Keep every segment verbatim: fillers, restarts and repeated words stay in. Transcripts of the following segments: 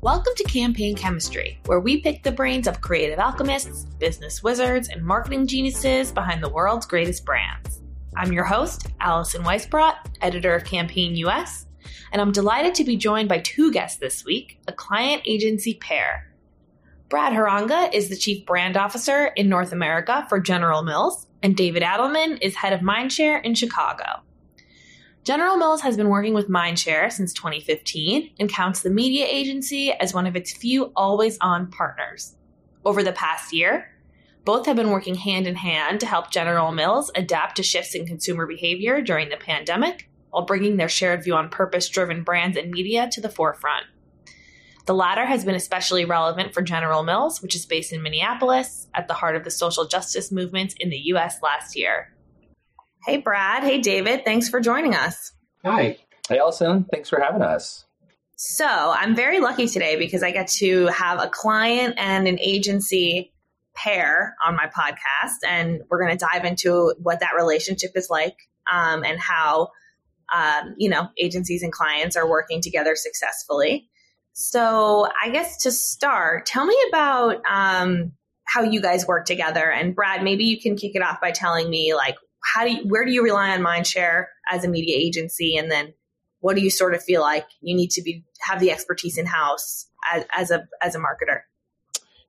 Welcome to Campaign Chemistry, where we pick the brains of creative alchemists, business wizards, and marketing geniuses behind the world's greatest brands. I'm your host, Allison Weisbrot, editor of Campaign U S, and I'm delighted to be joined by two guests this week, a client-agency pair. Brad Haranga is the Chief Brand Officer in North America for General Mills, and David Adelman is head of Mindshare in Chicago. General Mills has been working with Mindshare since twenty fifteen and counts the media agency as one of its few always-on partners. Over the past year, both have been working hand-in-hand to help General Mills adapt to shifts in consumer behavior during the pandemic, while bringing their shared view on purpose-driven brands and media to the forefront. The latter has been especially relevant for General Mills, which is based in Minneapolis, at the heart of the social justice movement in the U S last year. Hey, Brad. Hey, David. Thanks for joining us. Hi. Hey, Allison. Thanks for having us. So I'm very lucky today because I get to have a client and an agency pair on my podcast, and we're going to dive into what that relationship is like um, and how, um, you know, agencies and clients are working together successfully. So I guess to start, tell me about um, how you guys work together. And Brad, maybe you can kick it off by telling me, like, How do you, where do you rely on Mindshare as a media agency? And then what do you sort of feel like you need to be, have the expertise in house as, as a, as a marketer?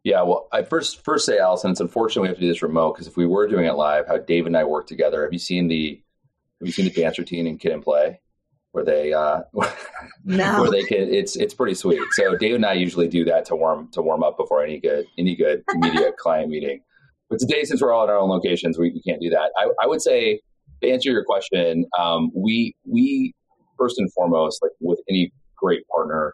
Yeah. Well, I first, first say, Allison, it's unfortunate we have to do this remote, because if we were doing it live, how Dave and I work together. Have you seen the, have you seen the dance routine in Kid and Play where they, uh, no. where they can, it's, it's pretty sweet. So Dave and I usually do that to warm, to warm up before any good, any good media client meeting. But today, since we're all at our own locations, we, we can't do that. I, I would say, to answer your question, um, we we first and foremost, like with any great partner,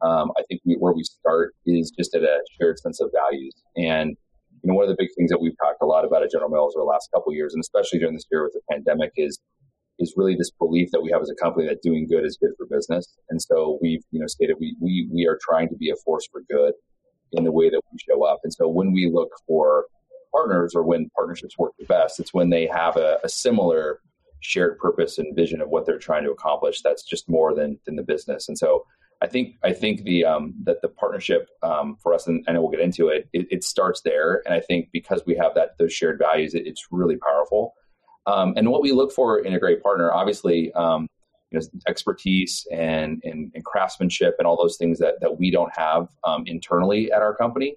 um, I think we, where we start is just at a shared sense of values. And you know, one of the big things that we've talked a lot about at General Mills over the last couple of years, and especially during this year with the pandemic, is is really this belief that we have as a company that doing good is good for business. And so we've you know stated we we we are trying to be a force for good in the way that we show up. And so when we look for partners, or when partnerships work the best, it's when they have a, a similar shared purpose and vision of what they're trying to accomplish. That's just more than than the business. And so, I think I think the um, that the partnership um, for us, and I know we'll get into it, it. It starts there, and I think because we have that those shared values, it, it's really powerful. Um, and what we look for in a great partner, obviously, um, you know, expertise and, and and craftsmanship and all those things that that we don't have um, internally at our company.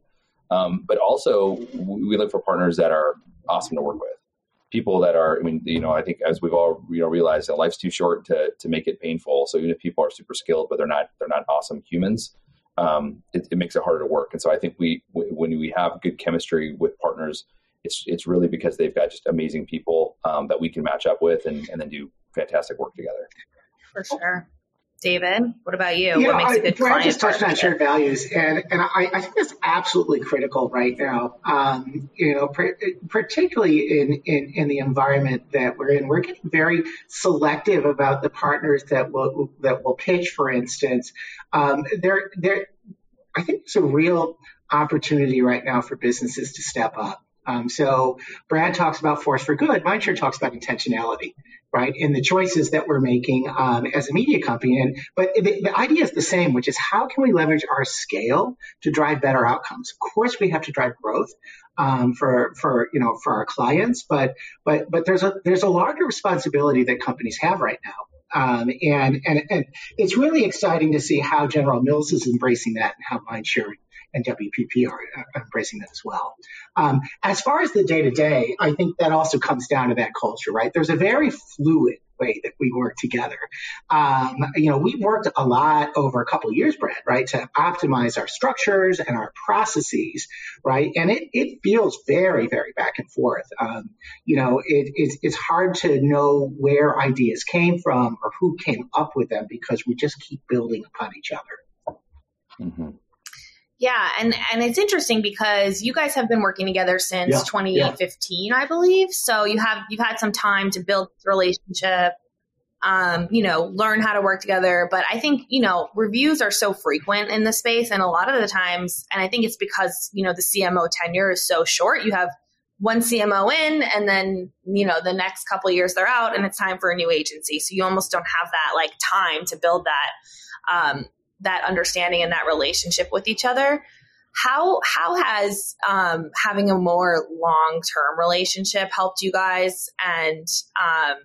Um, but also, we look for partners that are awesome to work with, people that are, I mean, you know, I think as we've all, you know, realized that life's too short to to make it painful. So even if people are super skilled, but they're not, they're not awesome humans, um, it, it makes it harder to work. And so I think we, w- when we have good chemistry with partners, it's it's really because they've got just amazing people um, that we can match up with and, and then do fantastic work together. For sure. David, what about you? you what know, makes I, a good client? I just touched on shared values, and, and I, I think that's absolutely critical right now. Um, you know, pr- particularly in, in, in the environment that we're in, we're getting very selective about the partners that will that will pitch. For instance, um, there there, I think it's a real opportunity right now for businesses to step up. Um, so Brad talks about force for good. Mindshare talks about intentionality, right? And the choices that we're making um, as a media company. And but the, the idea is the same, which is how can we leverage our scale to drive better outcomes? Of course, we have to drive growth um, for for you know for our clients, but but but there's a there's a larger responsibility that companies have right now. Um, and and and it's really exciting to see how General Mills is embracing that and how Mindshare and W P P are embracing that as well. Um, as far as the day-to-day, I think that also comes down to that culture, right? There's a very fluid way that we work together. Um, you know, we worked a lot over a couple of years, Brad, right, to optimize our structures and our processes, right? And it, it feels very, very back and forth. Um, you know, it, it's, it's hard to know where ideas came from or who came up with them because we just keep building upon each other. Mm-hmm. Yeah. And, and it's interesting because you guys have been working together since yeah, twenty fifteen, yeah. I believe. So you have, you've had some time to build the relationship, um, you know, learn how to work together. But I think, you know, reviews are so frequent in the space. And a lot of the times, and I think it's because, you know, the C M O tenure is so short, you have one C M O in, and then, you know, the next couple of years they're out and it's time for a new agency. So you almost don't have that like time to build that, um, that understanding and that relationship with each other. How, how has, um, having a more long-term relationship helped you guys? And, um,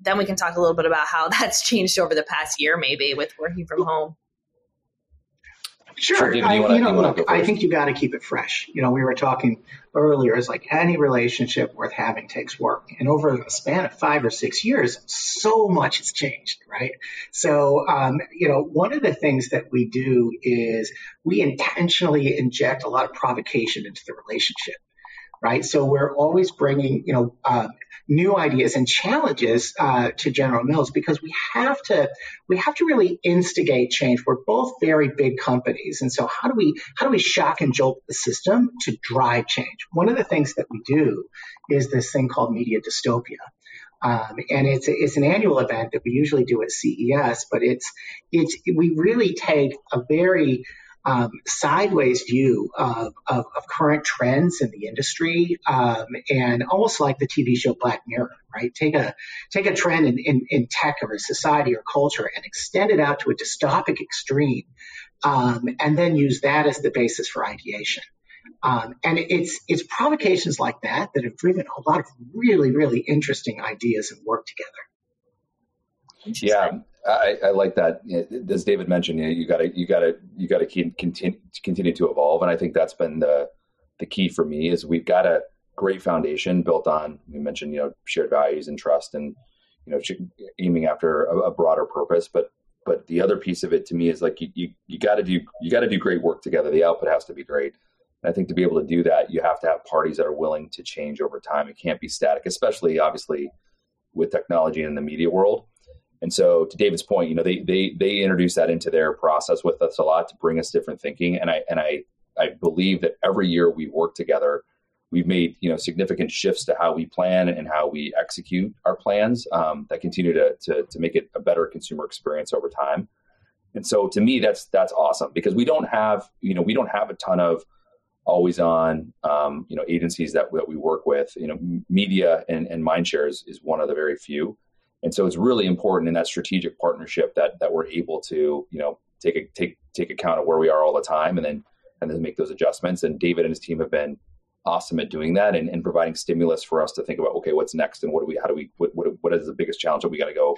then we can talk a little bit about how that's changed over the past year, maybe with working from home. Sure. I, you know, look, I think you got to keep it fresh. You know, we were talking earlier, it's like any relationship worth having takes work. And over a span of five or six years, so much has changed, right? So, um, you know, one of the things that we do is we intentionally inject a lot of provocation into the relationship, right? So we're always bringing, you know, uh, new ideas and challenges uh, to General Mills, because we have to we have to really instigate change. We're both very big companies, and so how do we how do we shock and jolt the system to drive change? One of the things that we do is this thing called Media Dystopia, um, and it's it's an annual event that we usually do at C E S. But it's it's we really take a very Um, sideways view of, of, of current trends in the industry, um, and almost like the T V show Black Mirror, right? Take a take a trend in, in, in tech or society or culture and extend it out to a dystopic extreme, um, and then use that as the basis for ideation. Um, and it's it's provocations like that that have driven a lot of really, really interesting ideas and work together. Yeah. I, I like that. As David mentioned, you got to you got to you got to continue continue to evolve, and I think that's been the the key for me. Is we've got a great foundation built on, we mentioned, you know, shared values and trust, and you know, aiming after a, a broader purpose. But but the other piece of it to me is like you you, you got to do you got to do great work together. The output has to be great. And I think to be able to do that, you have to have parties that are willing to change over time. It can't be static, especially obviously with technology and the media world. And so to David's point, you know, they they they introduce that into their process with us a lot to bring us different thinking. And I and I I believe that every year we work together, we've made, you know, significant shifts to how we plan and how we execute our plans um, that continue to, to to make it a better consumer experience over time. And so to me, that's that's awesome, because we don't have, you know, we don't have a ton of always on, um, you know, agencies that, that we work with. You know, media and, and Mindshare is, is one of the very few. And so it's really important in that strategic partnership that that we're able to, you know, take a, take take account of where we are all the time, and then and then make those adjustments. And David and his team have been awesome at doing that and, and providing stimulus for us to think about, okay, what's next, and what do we how do we what what, what is the biggest challenge that we got to go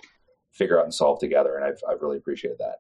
figure out and solve together. And I've I've really appreciated that.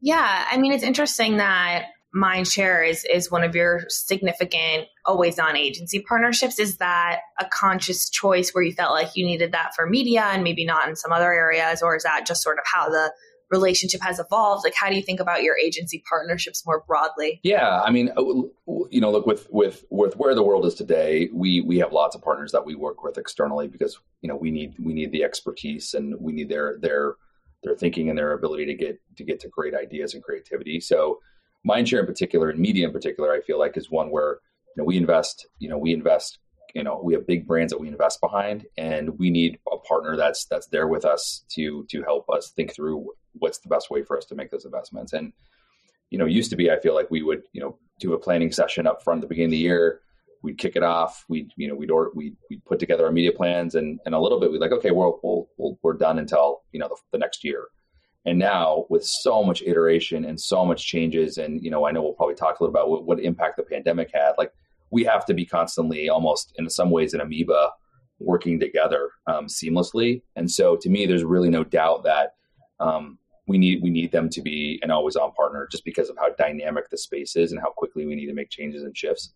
Yeah, I mean, it's interesting that Mindshare is is one of your significant always on agency partnerships. Is that a conscious choice where you felt like you needed that for media and maybe not in some other areas, or is that just sort of how the relationship has evolved? Like, how do you think about your agency partnerships more broadly? Yeah, I mean, you know, look, with with with where the world is today, we we have lots of partners that we work with externally, because you know we need we need the expertise, and we need their their their thinking and their ability to get to get to great ideas and creativity. So Mindshare in particular, and media in particular, I feel like is one where, you know, we invest, you know, we invest, you know, we have big brands that we invest behind, and we need a partner that's, that's there with us to, to help us think through what's the best way for us to make those investments. And, you know, used to be, I feel like we would, you know, do a planning session up front at the beginning of the year, we'd kick it off. We'd, you know, we'd, order, we'd, we'd put together our media plans, and, and a little bit, we'd like, okay, we're, we'll, we'll, we're done until, you know, the, the next year. And now with so much iteration and so much changes, and, you know, I know we'll probably talk a little about what, what impact the pandemic had, like we have to be constantly almost in some ways an amoeba working together um, seamlessly. And so to me, there's really no doubt that um, we need we need them to be an always on partner, just because of how dynamic the space is and how quickly we need to make changes and shifts.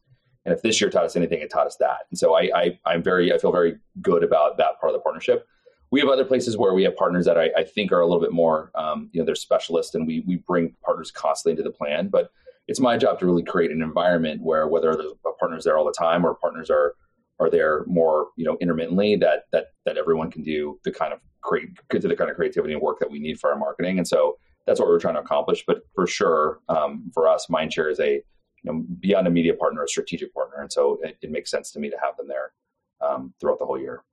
And if this year taught us anything, it taught us that. And so I, I I'm very I feel very good about that part of the partnership. We have other places where we have partners that I, I think are a little bit more, um, you know, they're specialists, and we we bring partners constantly into the plan. But it's my job to really create an environment where, whether the partners there all the time or partners are are there more, you know, intermittently, that that that everyone can do the kind of create to the kind of creativity and work that we need for our marketing. And so that's what we're trying to accomplish. But for sure, um, for us, Mindshare is a, you know, beyond a media partner, a strategic partner, and so it, it makes sense to me to have them there um, throughout the whole year.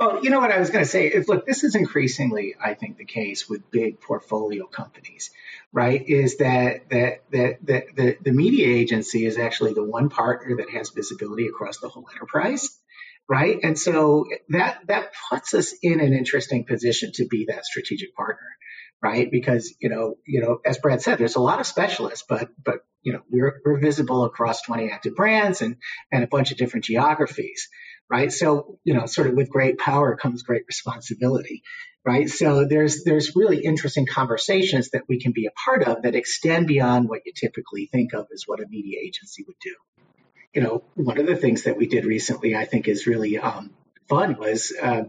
Oh, you know what I was going to say is, look, this is increasingly, I think, the case with big portfolio companies, right? Is that that that, that the, the media agency is actually the one partner that has visibility across the whole enterprise, right? And so that that puts us in an interesting position to be that strategic partner, right? Because you know, you know, as Brad said, there's a lot of specialists, but but you know, we're we're visible across twenty active brands and and a bunch of different geographies. Right. So, you know, sort of with great power comes great responsibility. Right. So there's there's really interesting conversations that we can be a part of that extend beyond what you typically think of as what a media agency would do. You know, one of the things that we did recently, I think, is really um, fun was, uh,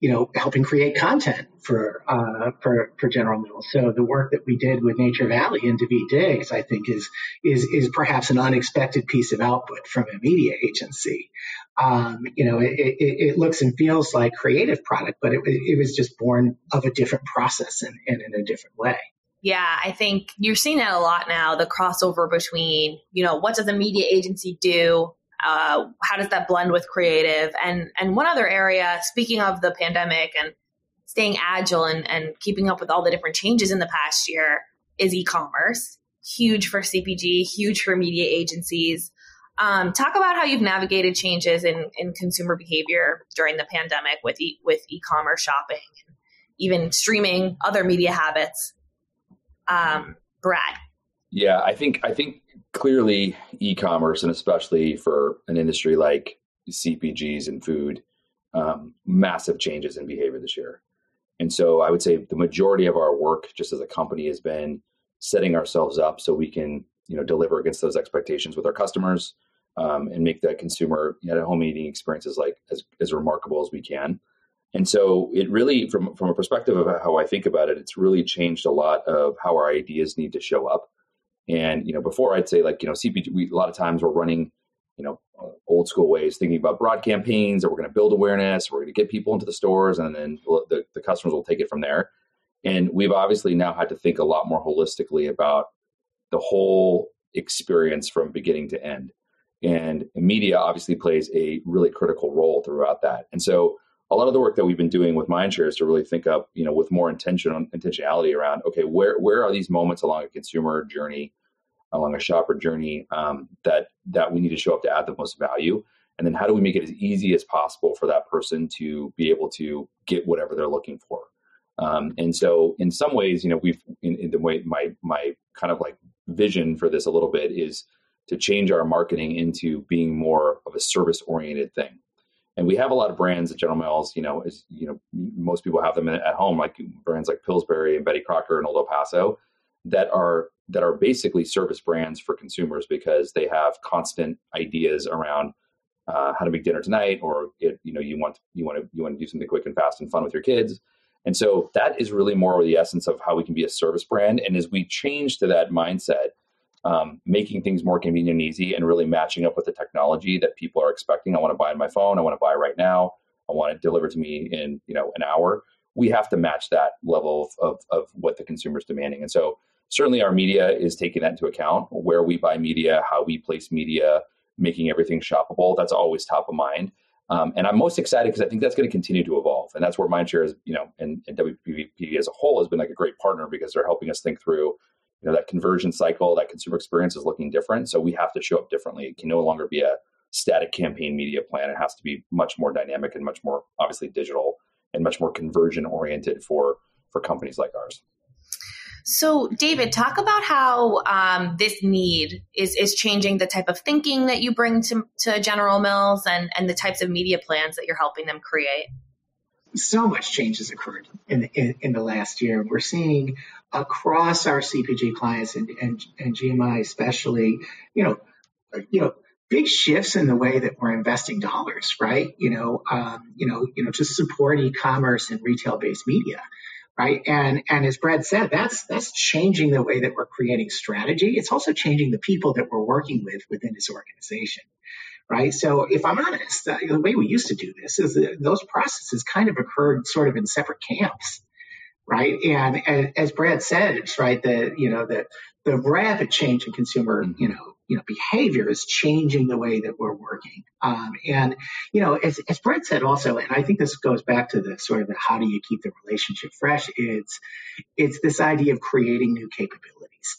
you know, helping create content for uh, for for General Mills. So the work that we did with Nature Valley and Davey Diggs, I think, is is is perhaps an unexpected piece of output from a media agency. Um, you know, it, it, it looks and feels like creative product, but it, it was just born of a different process and, and in a different way. Yeah, I think you're seeing that a lot now, the crossover between, you know, what does a media agency do? Uh, how does that blend with creative? And and one other area, speaking of the pandemic and staying agile and, and keeping up with all the different changes in the past year, is e-commerce. Huge for C P G, huge for media agencies. Um, talk about how you've navigated changes in, in consumer behavior during the pandemic with e- with e-commerce shopping, and even streaming, other media habits. Um, Brad. Yeah, I think I think clearly e-commerce, and especially for an industry like C P Gs and food, um, massive changes in behavior this year. And so I would say the majority of our work just as a company has been setting ourselves up so we can, you know, deliver against those expectations with our customers. Um, and make that consumer, you know, home eating experiences like as, as remarkable as we can. And so it really, from, from a perspective of how I think about it, it's really changed a lot of how our ideas need to show up. And, you know, before I'd say like, you know, C P G, we, a lot of times we're running, you know, old school ways, thinking about broad campaigns that we're going to build awareness, we're going to get people into the stores, and then the, the customers will take it from there. And we've obviously now had to think a lot more holistically about the whole experience from beginning to end. And media obviously plays a really critical role throughout that. And so a lot of the work that we've been doing with Mindshare is to really think up, you know, with more intention, intentionality around, okay, where where are these moments along a consumer journey, along a shopper journey, um, that that we need to show up to add the most value? And then how do we make it as easy as possible for that person to be able to get whatever they're looking for? Um, and so in some ways, you know, we've, in, in the way my my kind of like vision for this a little bit is to change our marketing into being more of a service-oriented thing. And we have a lot of brands at General Mills, you know, is, you know, most people have them at home, like brands like Pillsbury and Betty Crocker and Old El Paso, that are that are basically service brands for consumers because they have constant ideas around uh, how to make dinner tonight, or it, you know, you want you want to you want to do something quick and fast and fun with your kids. And so that is really more the essence of how we can be a service brand. And as we change to that mindset, um, making things more convenient and easy and really matching up with the technology that people are expecting. I want to buy on my phone. I want to buy right now. I want it delivered to me in, you know, an hour. We have to match that level of, of, of what the consumer is demanding. And so certainly our media is taking that into account, where we buy media, how we place media, making everything shoppable. That's always top of mind. Um, and I'm most excited because I think that's going to continue to evolve. And that's where Mindshare is, you know, and, and W P P as a whole has been like a great partner because they're helping us think through, you know, that conversion cycle, that consumer experience is looking different. So we have to show up differently. It can no longer be a static campaign media plan. It has to be much more dynamic and much more obviously digital and much more conversion oriented for, for companies like ours. So, David, talk about how um, this need is is changing the type of thinking that you bring to, to General Mills and, and the types of media plans that you're helping them create. So much change has occurred in, in, in the last year. We're seeing across our C P G clients and, and, and G M I especially, you know, you know, big shifts in the way that we're investing dollars, right? You know, um, you know, you know, to support e-commerce and retail-based media. Right. And and as Brad said, that's that's changing the way that we're creating strategy. It's also changing the people that we're working with within this organization. Right. So if I'm honest, the way we used to do this is that those processes kind of occurred sort of in separate camps. right? And, and as Brad said, it's right that, you know, that the rapid change in consumer, mm-hmm. you know, you know, behavior is changing the way that we're working. Um, and, you know, as, as Brad said also, and I think this goes back to the sort of the how do you keep the relationship fresh? It's, it's this idea of creating new capabilities,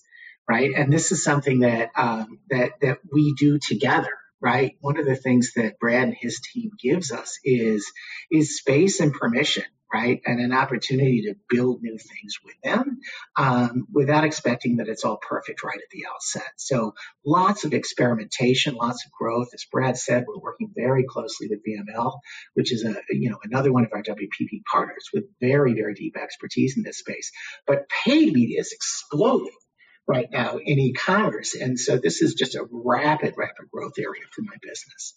right? And this is something that, um, that, that we do together, right? One of the things that Brad and his team gives us is, is space and permission, right? And an opportunity to build new things with them um, without expecting that it's all perfect right at the outset. So lots of experimentation, lots of growth. As Brad said, we're working very closely with V M L, which is a you know another one of our W P P partners with very, very deep expertise in this space. But paid media is exploding right now in e-commerce. And so this is just a rapid, rapid growth area for my business.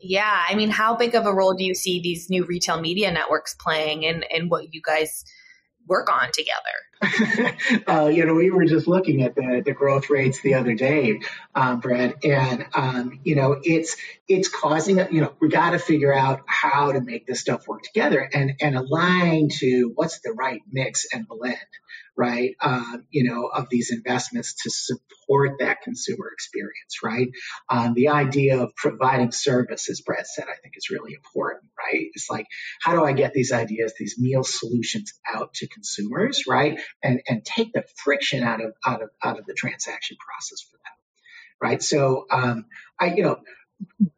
Yeah. I mean, how big of a role do you see these new retail media networks playing in, in what you guys work on together? uh, you know, we were just looking at the, the growth rates the other day, um, Brad, and, um, you know, it's it's causing, you know, we got to figure out how to make this stuff work together and, and align to what's the right mix and blend, right, um, you know, of these investments to support that consumer experience, right? Um, the idea of providing service, as Brad said, I think is really important, right? It's like, how do I get these ideas, these meal solutions out to consumers, right? And and take the friction out of out of out of the transaction process for them, right? So, um, I you know,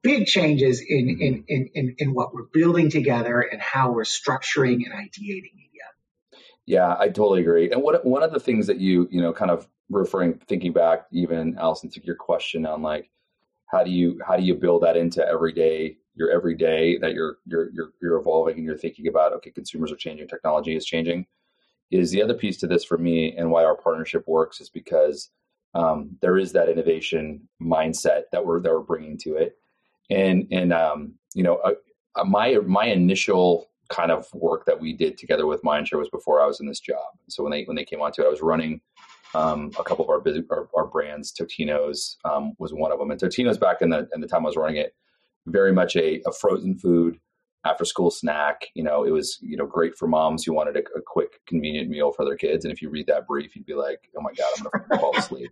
big changes in in in in what we're building together and how we're structuring and ideating media. Yeah, I totally agree. And what one of the things that you you know kind of referring thinking back even Allison to your question on like how do you how do you build that into every day your every day that you're you're you're you're evolving and you're thinking about okay consumers are changing, technology is changing. Is the other piece to this for me and why our partnership works is because um, there is that innovation mindset that we're that we're bringing to it, and and um, you know uh, my my initial kind of work that we did together with Mindshare was before I was in this job. So when they when they came onto it, I was running um, a couple of our, busy, our our brands. Totino's um, was one of them, and Totino's back in the in the time I was running it, very much a, a frozen food after school snack. You know, it was you know great for moms who wanted a, a quick convenient meal for their kids. And if you read that brief, you'd be like, oh my god, I'm gonna fall asleep.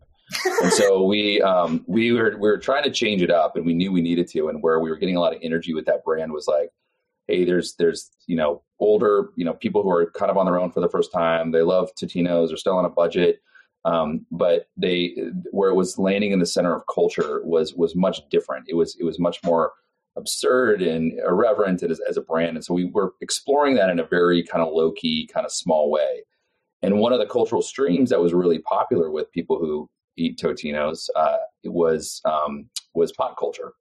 And so we um, we were we were trying to change it up, and we knew we needed to. And where we were getting a lot of energy with that brand was like, hey, there's, there's, you know, older, you know, people who are kind of on their own for the first time. They love Totino's, they're still on a budget. Um, but they, where it was landing in the center of culture was, was much different. It was, it was much more absurd and irreverent as, as a brand. And so we were exploring that in a very kind of low key, kind of small way. And one of the cultural streams that was really popular with people who eat Totino's, uh, it was, um, was pop culture.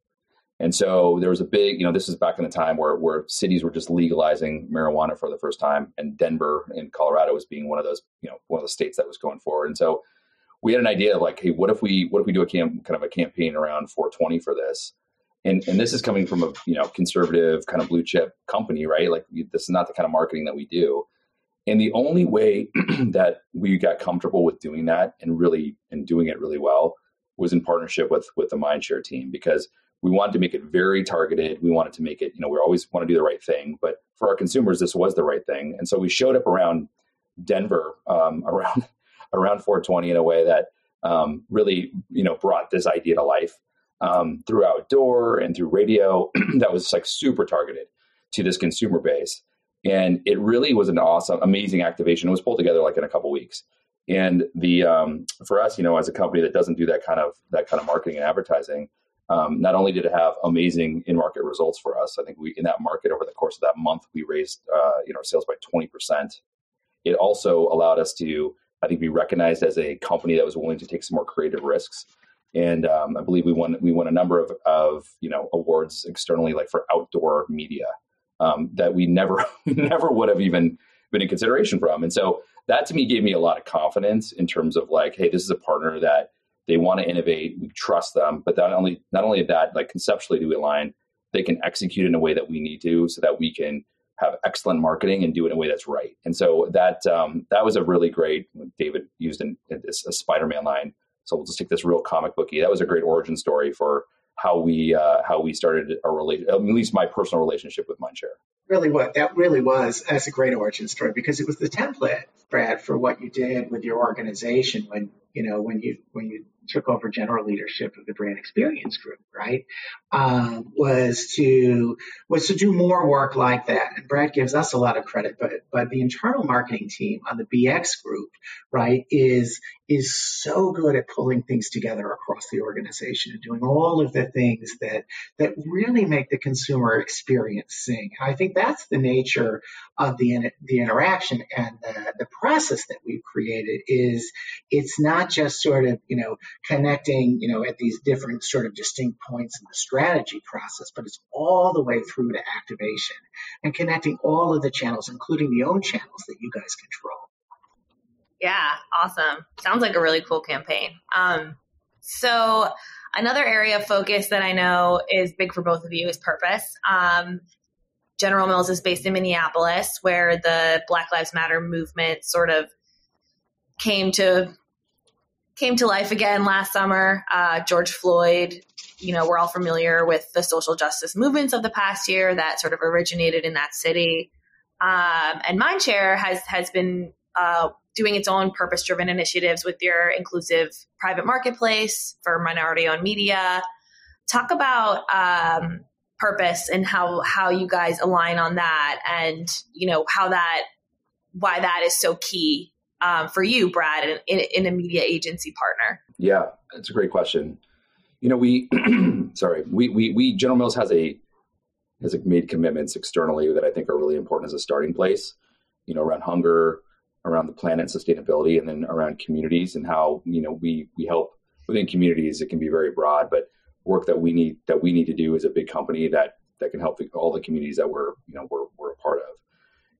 And so there was a big, you know, this was back in the time where, where cities were just legalizing marijuana for the first time. And Denver in Colorado was being one of those, you know, one of the states that was going forward. And so we had an idea of like, hey, what if we, what if we do a camp, kind of a campaign around four twenty for this? And and this is coming from a, you know, conservative kind of blue chip company, right? Like this is not the kind of marketing that we do. And the only way that we got comfortable with doing that and really, and doing it really well was in partnership with, with the Mindshare team, because we wanted to make it very targeted. We wanted to make it, you know, we always want to do the right thing, but for our consumers, this was the right thing. And so we showed up around Denver, um, around, around four twenty in a way that um, really, you know, brought this idea to life um, through outdoor and through radio that was like super targeted to this consumer base. And it really was an awesome, amazing activation. It was pulled together like in a couple of weeks. And the, um, for us, you know, as a company that doesn't do that kind of, that kind of marketing and advertising, Um, not only did it have amazing in-market results for us, I think we in that market over the course of that month, we raised uh, you know our sales by twenty percent. It also allowed us to, I think, be recognized as a company that was willing to take some more creative risks. And um, I believe we won we won a number of, of you know awards externally, like for outdoor media um, that we never never would have even been in consideration from. And so that to me gave me a lot of confidence in terms of like, hey, this is a partner that. They want to innovate. We trust them, but not only not only that, like conceptually, do we align? They can execute in a way that we need to, so that we can have excellent marketing and do it in a way that's right. And so that um, that was a really great. David used an, a, a Spider-Man line, so we'll just take this real comic booky. That was a great origin story for how we uh, how we started a relation, at least my personal relationship with Mindshare. Really, what that really was, that's a great origin story, because it was the template, Brad, for what you did with your organization when you know when you when you took over general leadership of the Brand Experience Group, right? Um, was to was to do more work like that. And Brad gives us a lot of credit, but but the internal marketing team on the B X group, right, is is so good at pulling things together across the organization and doing all of the things that that really make the consumer experience sing. And I think that's the nature of the the interaction and the, the process that we've created. Is it's not just sort of, you know, connecting, you know, at these different sort of distinct points in the strategy process, but it's all the way through to activation and connecting all of the channels, including the own channels that you guys control. Yeah, awesome. Sounds like a really cool campaign. Um, so another area of focus that I know is big for both of you is purpose. Um, General Mills is based in Minneapolis, where the Black Lives Matter movement sort of came to came to life again last summer. Uh, George Floyd, you know, we're all familiar with the social justice movements of the past year that sort of originated in that city. Um, and Mindshare has, has been uh, doing its own purpose-driven initiatives with your inclusive private marketplace for minority-owned media. Talk about um, purpose and how, how you guys align on that, and, you know, how that, why that is so key Um, for you, Brad, in, in, in a media agency partner? Yeah, that's a great question. You know, we, sorry, we, we, we, General Mills has a, has made commitments externally that I think are really important as a starting place, you know, around hunger, around the planet, sustainability, and then around communities and how, you know, we, we help within communities. It can be very broad, but work that we need, that we need to do as a big company that, that can help the, all the communities that we're, you know, we're, we're a part of.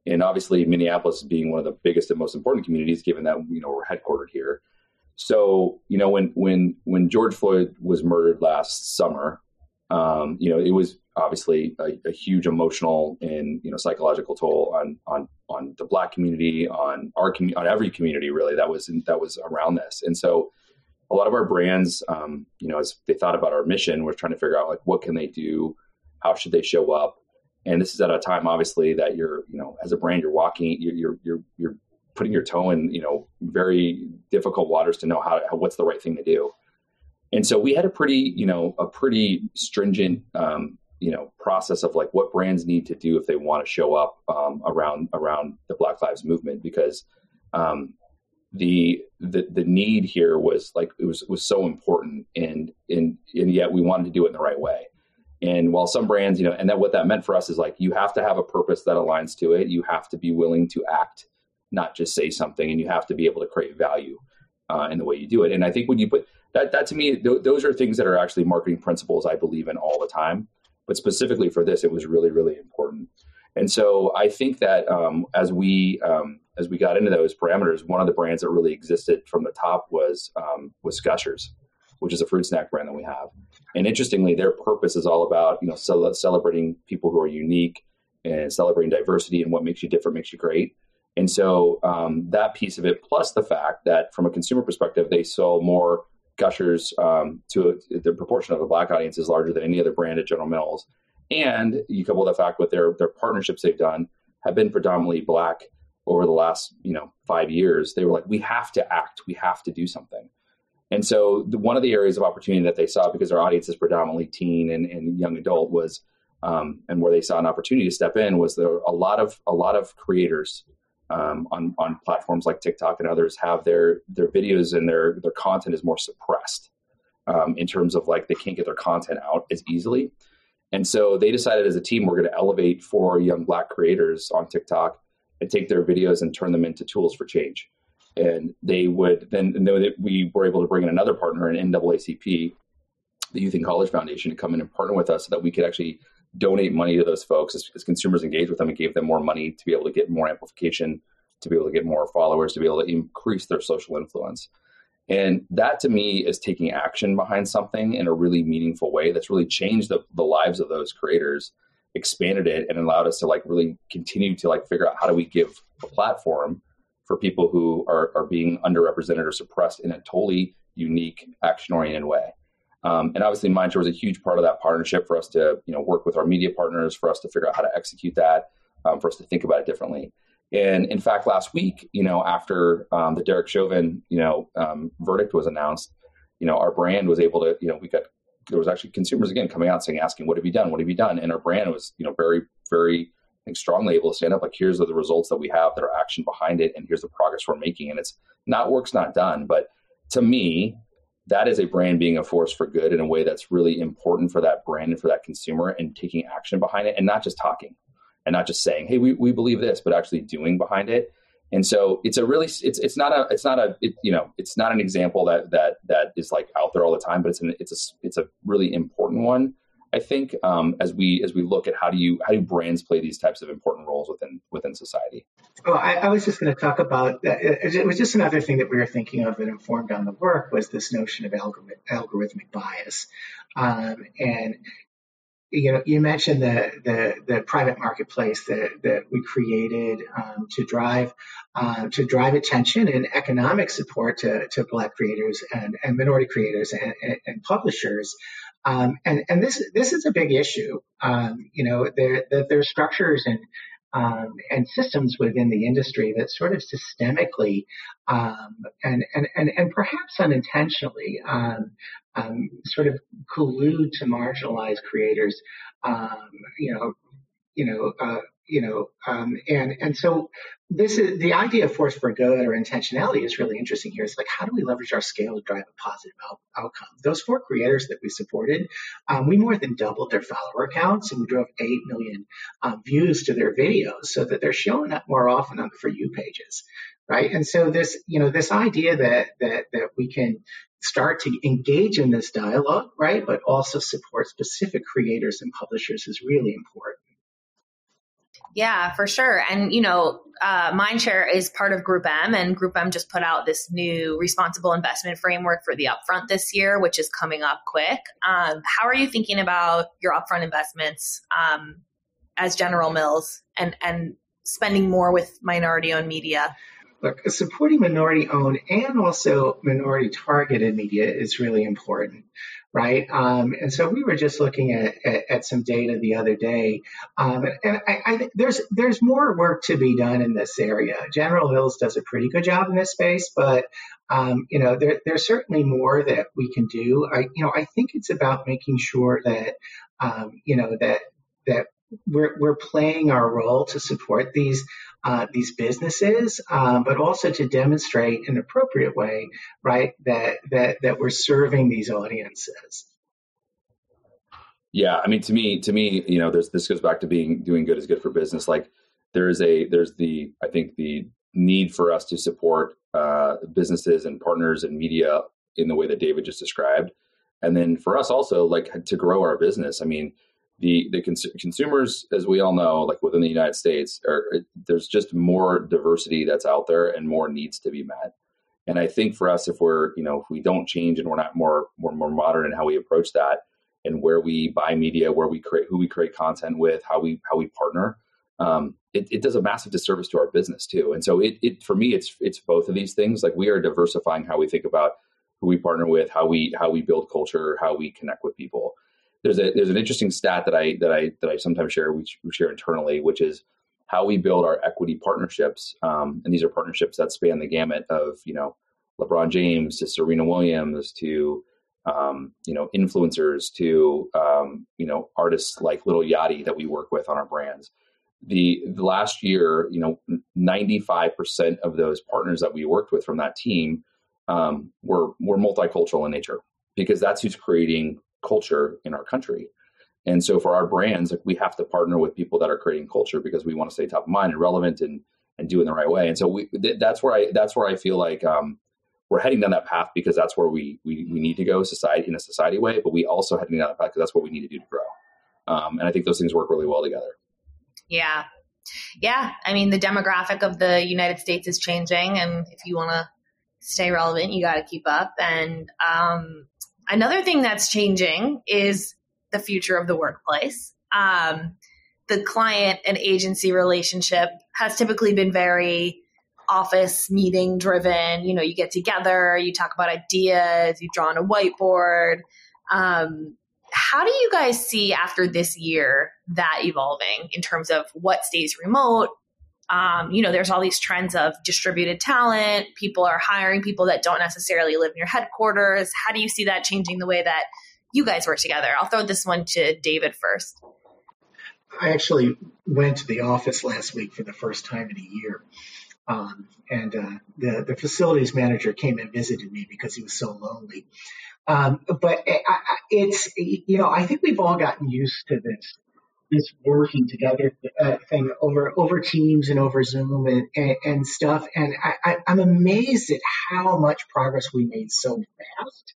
And obviously, Minneapolis being one of the biggest and most important communities, given that, you know, we're headquartered here. So, you know, when when when George Floyd was murdered last summer, um, you know, it was obviously a, a huge emotional and, you know, psychological toll on on on the Black community, on our com- on every community really that was in, that was around this. And so, a lot of our brands, um, you know, as they thought about our mission, we're trying to figure out, like, what can they do, how should they show up. And this is at a time, obviously, that you're, you know, as a brand, you're walking, you're, you're, you're putting your toe in, you know, very difficult waters to know how, to, how what's the right thing to do. And so we had a pretty, you know, a pretty stringent, um, you know, process of like what brands need to do if they want to show up um, around around the Black Lives Movement, because um, the the the need here was like it was was so important, and and and yet we wanted to do it in the right way. And while some brands, you know, and that what that meant for us is like, you have to have a purpose that aligns to it. You have to be willing to act, not just say something, and you have to be able to create value uh, in the way you do it. And I think when you put that, that to me, th- those are things that are actually marketing principles I believe in all the time. But specifically for this, it was really, really important. And so I think that um, as we um, as we got into those parameters, one of the brands that really existed from the top was um, was Gushers, which is a fruit snack brand that we have. And interestingly, their purpose is all about, you know, cel- celebrating people who are unique and celebrating diversity, and what makes you different makes you great. And so um, that piece of it, plus the fact that from a consumer perspective, they sell more Gushers um, to a, the proportion of the Black audience is larger than any other brand at General Mills. And you couple the fact with their their partnerships they've done have been predominantly Black over the last, you know, five years. They were like, we have to act, we have to do something. And so the, one of the areas of opportunity that they saw, because our audience is predominantly teen and, and young adult, was, um, and where they saw an opportunity to step in, was there were a lot of a lot of creators um, on on platforms like TikTok and others have their their videos and their their content is more suppressed um, in terms of like they can't get their content out as easily. And so they decided as a team, we're going to elevate four young Black creators on TikTok and take their videos and turn them into tools for change. And they would then know that we were able to bring in another partner, an N double A C P, the Youth in College Foundation, to come in and partner with us so that we could actually donate money to those folks as, as consumers engaged with them and gave them more money to be able to get more amplification, to be able to get more followers, to be able to increase their social influence. And that to me is taking action behind something in a really meaningful way that's really changed the, the lives of those creators, expanded it, and allowed us to like really continue to like figure out how do we give a platform for people who are, are being underrepresented or suppressed in a totally unique, action-oriented way. Um, and obviously Mindshare was a huge part of that partnership for us to, you know, work with our media partners, for us to figure out how to execute that, um, for us to think about it differently. And in fact, last week, you know, after um, the Derek Chauvin, you know, um, verdict was announced, you know, our brand was able to, you know, we got, there was actually consumers again coming out saying, asking, what have you done? What have you done? And our brand was, you know, very, very I think strongly able to stand up, like, here's the results that we have that are action behind it, and here's the progress we're making. And it's not work's not done. But to me, that is a brand being a force for good in a way that's really important for that brand and for that consumer, and taking action behind it and not just talking and not just saying, hey, we, we believe this, but actually doing behind it. And so it's a really, it's it's not a, it's not a, it, you know, it's not an example that, that, that is like out there all the time, but it's an, it's a, it's a really important one, I think, um, as we, as we look at how do you, how do brands play these types of important roles within, within society? Oh, I, I was just going to talk about that. It, it was just another thing that we were thinking of that informed on the work was this notion of algorithm, algorithmic bias. Um, and, you know, you mentioned the, the, the private marketplace that, that we created, um, to drive, uh, to drive attention and economic support to, to Black creators and, and minority creators and, and, and publishers. Um, and, and this, this is a big issue. Um, you know, there, there, there are structures and, um, and systems within the industry that sort of systemically, um, and, and, and, and perhaps unintentionally, um, um, sort of collude to marginalize creators, um, you know, you know, uh, you know, um, and, and so this is the idea of force for good or intentionality is really interesting here. It's like, how do we leverage our scale to drive a positive out- outcome? Those four creators that we supported, um, we more than doubled their follower counts, and we drove eight million um, views to their videos so that they're showing up more often on the For You pages. Right. And so this, you know, this idea that, that, that we can start to engage in this dialogue, right, but also support specific creators and publishers is really important. Yeah, for sure. And, you know, uh, Mindshare is part of Group M, and Group M just put out this new responsible investment framework for the upfront this year, which is coming up quick. Um, how are you thinking about your upfront investments um, as General Mills and, and spending more with minority-owned media? Look, supporting minority-owned and also minority-targeted media is really important, right? Um, and so we were just looking at, at, at some data the other day, um, and I, I think there's there's more work to be done in this area. General Mills does a pretty good job in this space, but um, you know there, there's certainly more that we can do. I you know I think it's about making sure that um, you know that that. We're, we're playing our role to support these uh, these businesses, um, but also to demonstrate in an appropriate way, right, that that that we're serving these audiences. Yeah, I mean, to me, to me, you know, there's, this goes back to being doing good is good for business. Like there is a there's the I think the need for us to support uh, businesses and partners and media in the way that David just described, and then for us also like to grow our business. I mean. The the cons- consumers, as we all know, like within the United States, are, there's just more diversity that's out there and more needs to be met. And I think for us, if we're, you know, if we don't change and we're not more more, more modern in how we approach that and where we buy media, where we create, who we create content with, how we how we partner, um, it, it does a massive disservice to our business too. And so it it for me, it's it's both of these things. Like we are diversifying how we think about who we partner with, how we how we build culture, how we connect with people. There's a there's an interesting stat that I that I that I sometimes share we share internally, which is how we build our equity partnerships, um, and these are partnerships that span the gamut of you know LeBron James to Serena Williams to um, you know influencers to um, you know artists like Little Yachty that we work with on our brands. The, the last year, you know, ninety-five percent of those partners that we worked with from that team um, were were multicultural in nature, because that's who's creating culture in our country. And so for our brands, like we have to partner with people that are creating culture because we want to stay top of mind and relevant and, and do it in the right way. And so we, th- that's where I, that's where I feel like um, we're heading down that path, because that's where we, we, we need to go society in a society way, but we also heading down that path because that's what we need to do to grow. Um, and I think those things work really well together. Yeah. Yeah. I mean, the demographic of the United States is changing, and if you want to stay relevant, you got to keep up. And, um, another thing that's changing is the future of the workplace. Um, the client and agency relationship has typically been very office meeting driven. You know, you get together, you talk about ideas, you draw on a whiteboard. Um, how do you guys see after this year that evolving in terms of what stays remote? Um, you know, there's all these trends of distributed talent. People are hiring people that don't necessarily live in your headquarters. How do you see that changing the way that you guys work together? I'll throw this one to David first. I actually went to the office last week for the first time in a year. Um, and uh, the, the facilities manager came and visited me because he was so lonely. Um, but I, I, it's, you know, I think we've all gotten used to this, this working together uh, thing over, over Teams and over Zoom and, and, and stuff. And I, I, I'm amazed at how much progress we made so fast.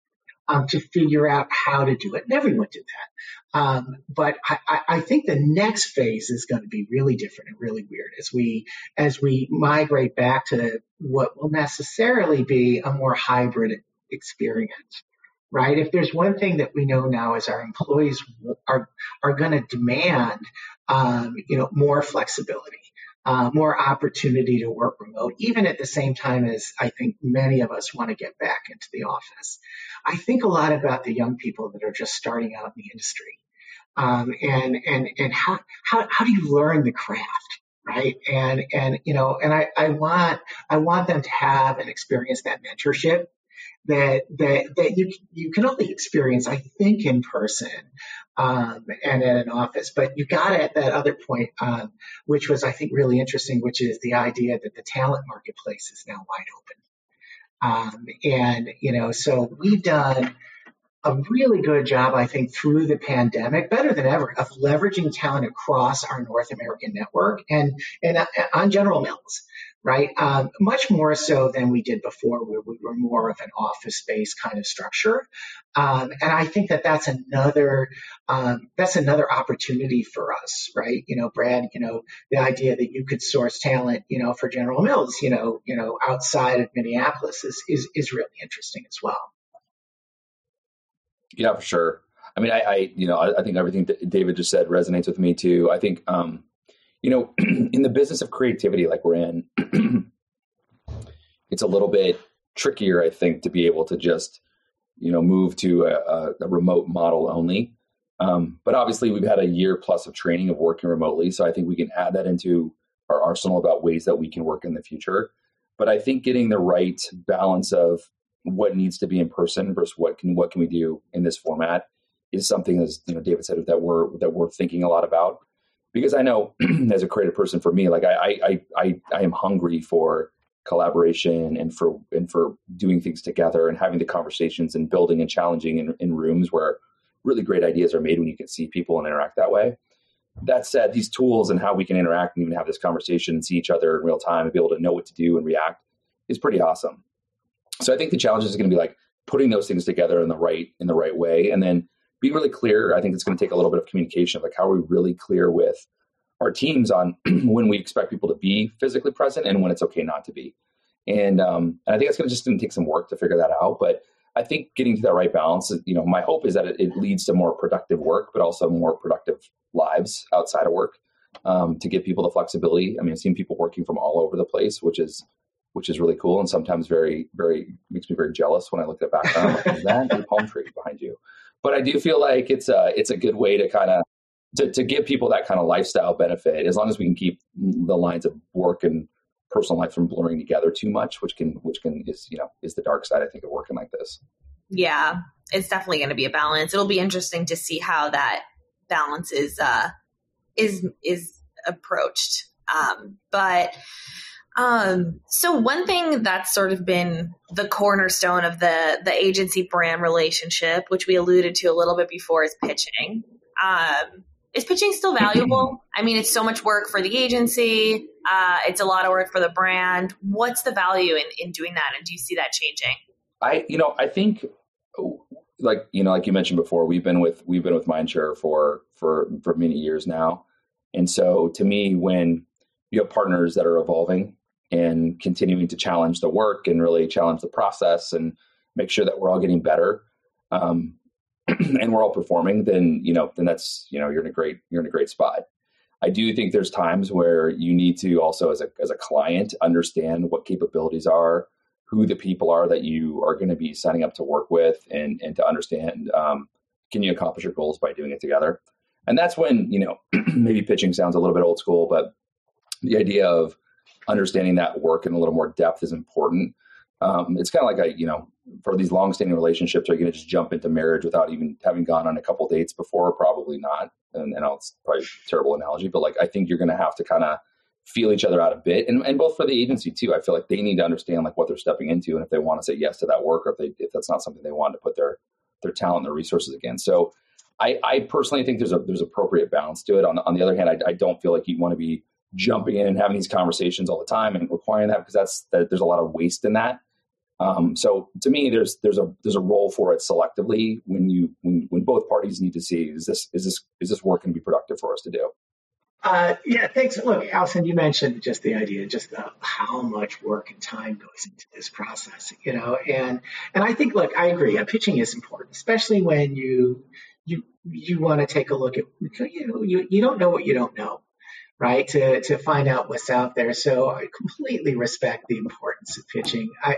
Um, to figure out how to do it. And everyone did that. Um, but I, I think the next phase is going to be really different and really weird as we, as we migrate back to what will necessarily be a more hybrid experience, right? If there's one thing that we know now is our employees are, are going to demand, um, you know, more flexibility. Uh, more opportunity to work remote, even at the same time as I think many of us want to get back into the office. I think a lot about the young people that are just starting out in the industry. Um, and, and, and how, how, how do you learn the craft? Right. And, and, you know, and I, I want, I want them to have and experience that mentorship that, that, that you, you can only experience, I think, in person. Um, and at an office, but you got at that other point, um, which was, I think, really interesting, which is the idea that the talent marketplace is now wide open. Um, and, you know, so we've done a really good job, I think, through the pandemic, better than ever, of leveraging talent across our North American network and, and uh, on General Mills, right? Um, much more so than we did before, where we were more of an office-based kind of structure. Um, and I think that that's another, um, that's another opportunity for us, right? You know, Brad, you know, the idea that you could source talent, you know, for General Mills, you know, you know, outside of Minneapolis is, is, is really interesting as well. Yeah, for sure. I mean, I, I you know, I, I think everything that David just said resonates with me too. I think, um, you know, in the business of creativity, like we're in, it's a little bit trickier, I think, to be able to just, you know, move to a, a remote model only. Um, but obviously we've had a year plus of training of working remotely. So I think we can add that into our arsenal about ways that we can work in the future. But I think getting the right balance of what needs to be in person versus what can, what can we do in this format is something, as you know, David said, that we're, that we're thinking a lot about, because I know as a creative person for me, like I, I, I, I am hungry for collaboration and for and for doing things together and having the conversations and building and challenging in, in rooms where really great ideas are made when you can see people and interact that way. That said, these tools and how we can interact and even have this conversation and see each other in real time and be able to know what to do and react is pretty awesome. So I think the challenge is going to be like putting those things together in the right in the right way and then being really clear. I think it's going to take a little bit of communication, like how are we really clear with our teams on when we expect people to be physically present and when it's okay not to be. And um, and I think it's going to just take some work to figure that out. But I think getting to that right balance, you know, my hope is that it, it leads to more productive work, but also more productive lives outside of work um, to give people the flexibility. I mean, I've seen people working from all over the place, which is which is really cool and sometimes very, very makes me very jealous when I look at the background. Like, is that a palm tree behind you? But I do feel like it's a it's a good way to kind of to, to give people that kind of lifestyle benefit, as long as we can keep the lines of work and personal life from blurring together too much, which can which can is you know is the dark side, I think, of working like this. Yeah, it's definitely going to be a balance. It'll be interesting to see how that balance is uh, is is approached, um, but. Um, so one thing that's sort of been the cornerstone of the, the agency brand relationship, which we alluded to a little bit before, is pitching. Um, is pitching still valuable? I mean, it's so much work for the agency. Uh, it's a lot of work for the brand. What's the value in, in doing that? And do you see that changing? I, you know, I think like, you know, like you mentioned before, we've been with, we've been with Mindshare for, for, for many years now. And so to me, when you have partners that are evolving and continuing to challenge the work and really challenge the process and make sure that we're all getting better um, and we're all performing, then, you know, then that's, you know, you're in a great, you're in a great spot. I do think there's times where you need to also, as a, as a client, understand what capabilities are, who the people are that you are going to be signing up to work with, and, and to understand um, can you accomplish your goals by doing it together? And that's when, you know, maybe pitching sounds a little bit old school, but the idea of understanding that work in a little more depth is important. Um, it's kind of like, a, you know, for these longstanding relationships, are you going to just jump into marriage without even having gone on a couple dates before? Probably not. And, and it's probably a terrible analogy, but like, I think you're going to have to kind of feel each other out a bit. And, and both for the agency too, I feel like they need to understand like what they're stepping into and if they want to say yes to that work, or if they, if that's not something they want to put their, their talent and their resources against. So I, I personally think there's a, there's appropriate balance to it. On the, on the other hand, I, I don't feel like you want to be jumping in and having these conversations all the time and requiring that, because that's, that there's a lot of waste in that. Um, so to me, there's, there's a, there's a role for it selectively when you, when, when both parties need to see, is this, is this, is this work going to be productive for us to do? Uh, yeah, thanks. Look, Allison, you mentioned just the idea, just the, how much work and time goes into this process, you know, and, and I think, look, I agree. Uh, pitching is important, especially when you, you, you want to take a look at, you know, you, you don't know what you don't know, right? To, to find out what's out there. So I completely respect the importance of pitching. I,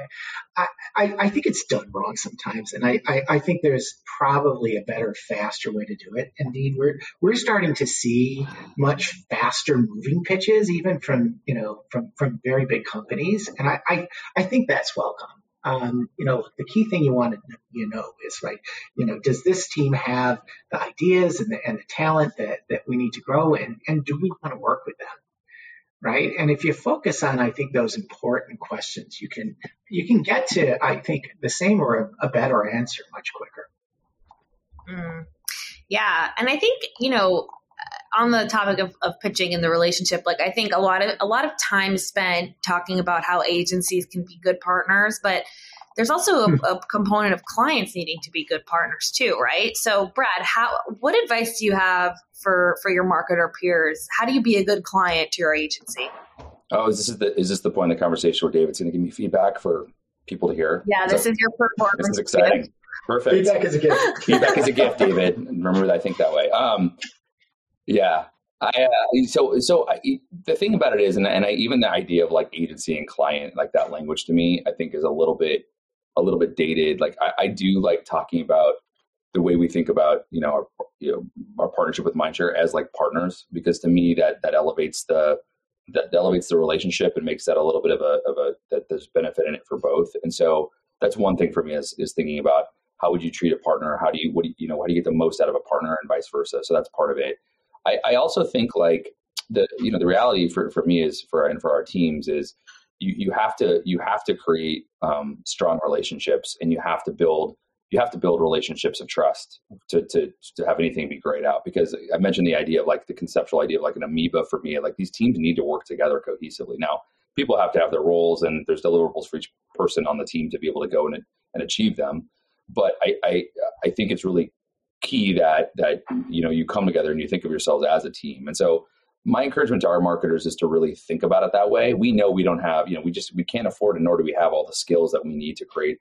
I, I think it's done wrong sometimes. And I, I, I think there's probably a better, faster way to do it. Indeed, we're, we're starting to see much faster moving pitches, even from, you know, from, from very big companies. And I, I, I think that's welcome. Um, you know, the key thing you want to, you know, is right. You know, does this team have the ideas and the, and the talent that, that we need to grow in? And do we want to work with them? Right. And if you focus on, I think, those important questions, you can, you can get to, I think, the same or a, a better answer much quicker. Mm. Yeah. And I think, you know, on the topic of, of pitching and the relationship, like I think a lot of, a lot of time spent talking about how agencies can be good partners, but there's also a, a component of clients needing to be good partners too. Right. So Brad, how, what advice do you have for, for your marketer peers? How do you be a good client to your agency? Oh, is this the, is this the point in the conversation where David's going to give me feedback for people to hear? Yeah. Is this that, is your performance. This is exciting. David. Perfect. Feedback is a gift. Feedback is a gift, David. Remember that. I think that way. Um, Yeah. I, uh, so, so I, the thing about it is, and, and I, even the idea of like agency and client, like that language to me, I think is a little bit, a little bit dated. Like I, I do like talking about the way we think about, you know, our, you know, our partnership with Mindshare as like partners, because to me that, that elevates the, that elevates the relationship and makes that a little bit of a, of a, that there's benefit in it for both. And so that's one thing for me is, is thinking about how would you treat a partner? How do you, what do you, you know, how do you get the most out of a partner and vice versa? So that's part of it. I, I also think like the, you know, the reality for, for me is for, and for our teams is you, you have to, you have to create um, strong relationships, and you have to build, you have to build relationships of trust to, to, to have anything be grayed out. Because I mentioned the idea of like the conceptual idea of like an amoeba for me, like these teams need to work together cohesively. Now people have to have their roles and there's deliverables for each person on the team to be able to go and, and achieve them. But I, I, I think it's really key that, that, you know, you come together and you think of yourselves as a team. And so my encouragement to our marketers is to really think about it that way. We know we don't have, you know, we just, we can't afford, and nor do we have all the skills that we need to create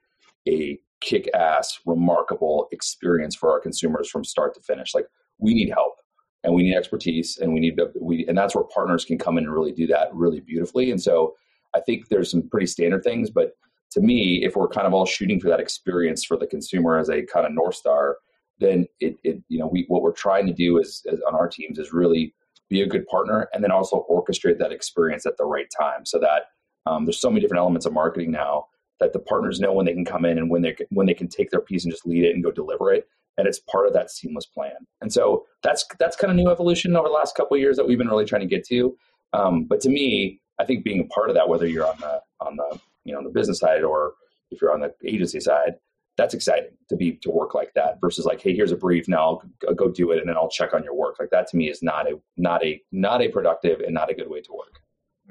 a kick-ass, remarkable experience for our consumers from start to finish. Like we need help and we need expertise and we need, to, we, and that's where partners can come in and really do that really beautifully. And so I think there's some pretty standard things, but to me, if we're kind of all shooting for that experience for the consumer as a kind of North Star, then it, it, you know, we, what we're trying to do is, is on our teams is really be a good partner and then also orchestrate that experience at the right time, so that um, there's so many different elements of marketing now that the partners know when they can come in and when they, when they can take their piece and just lead it and go deliver it. And it's part of that seamless plan. And so that's, that's kind of new evolution over the last couple of years that we've been really trying to get to. Um, but to me, I think being a part of that, whether you're on the, on the, you know, on the business side or if you're on the agency side, that's exciting to be, to work like that versus like, hey, here's a brief, now I'll go do it and then I'll check on your work. Like that to me is not a, not a, not a productive and not a good way to work.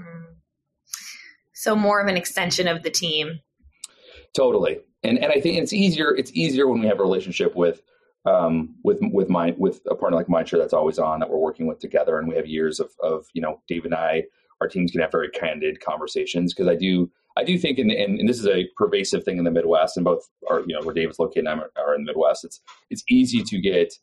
Mm. So more of an extension of the team. Totally. And, and I think it's easier, it's easier when we have a relationship with, um, with, with my, with a partner like Mindshare that's always on, that we're working with together. And we have years of, of, you know, Dave and I, our teams can have very candid conversations. Cause I do, I do think, and and this is a pervasive thing in the Midwest, and both are, you know, where David's located and I'm are in the Midwest. It's, it's easy to get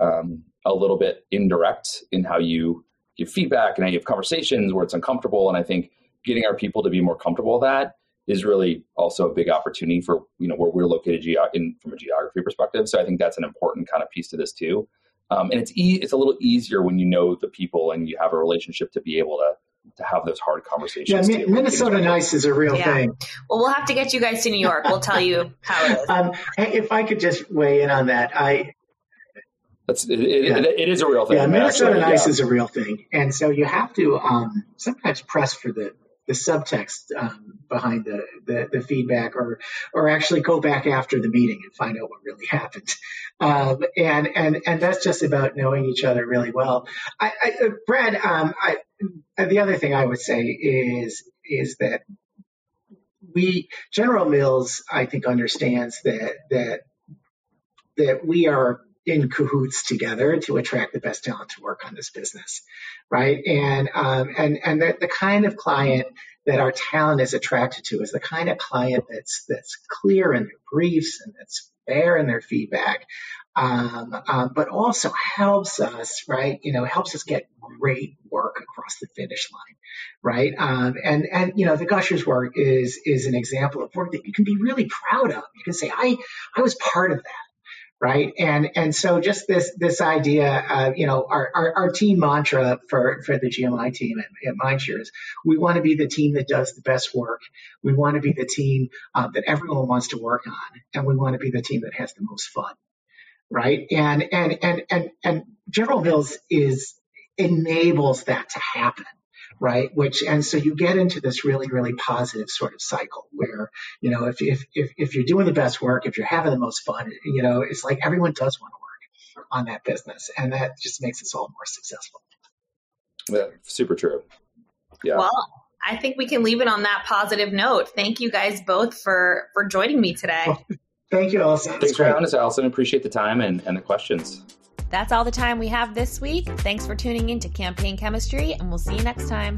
um, a little bit indirect in how you give feedback and how you have conversations where it's uncomfortable. And I think getting our people to be more comfortable with that is really also a big opportunity for, you know, where we're located ge- in, from a geography perspective. So I think that's an important kind of piece to this too. Um, and it's e- it's a little easier when you know the people and you have a relationship to be able to to have those hard conversations. Yeah, too. Minnesota nice is a real yeah. thing. Well, we'll have to get you guys to New York. We'll tell you how it is. Um, if I could just weigh in on that, I. That's it. It, yeah. it, it is a real thing. Yeah, Minnesota actually, nice yeah. is a real thing, and so you have to um, sometimes press for the the subtext um, behind the, the the feedback, or or actually go back after the meeting and find out what really happened. Um, and and and that's just about knowing each other really well. I, I, Brad, um, I. And the other thing I would say is is that we General Mills, I think, understands that that that we are in cahoots together to attract the best talent to work on this business, right? And um, and and that the kind of client that our talent is attracted to is the kind of client that's that's clear in their briefs and that's fair in their feedback. Um, um, but also helps us, right, you know, helps us get great work across the finish line, right? Um, and, and, you know, the Gushers work is, is an example of work that you can be really proud of. You can say, I, I was part of that. Right. And, and so just this, this idea, uh, you know, our, our, our team mantra for, for the G M I team at, at Mindshare is we want to be the team that does the best work. We want to be the team uh, that everyone wants to work on. And we want to be the team that has the most fun. Right. And, and, and, and, and General Mills is enables that to happen. Right. Which, and so you get into this really, really positive sort of cycle where, you know, if, if, if, if you're doing the best work, if you're having the most fun, you know, it's like everyone does want to work on that business. And that just makes us all more successful. Yeah. Super true. Yeah. Well, I think we can leave it on that positive note. Thank you guys both for, for joining me today. Well, thank you, Allison. Thanks for having us, Allison. Appreciate the time and, and the questions. That's all the time we have this week. Thanks for tuning in to Campaign Chemistry, and we'll see you next time.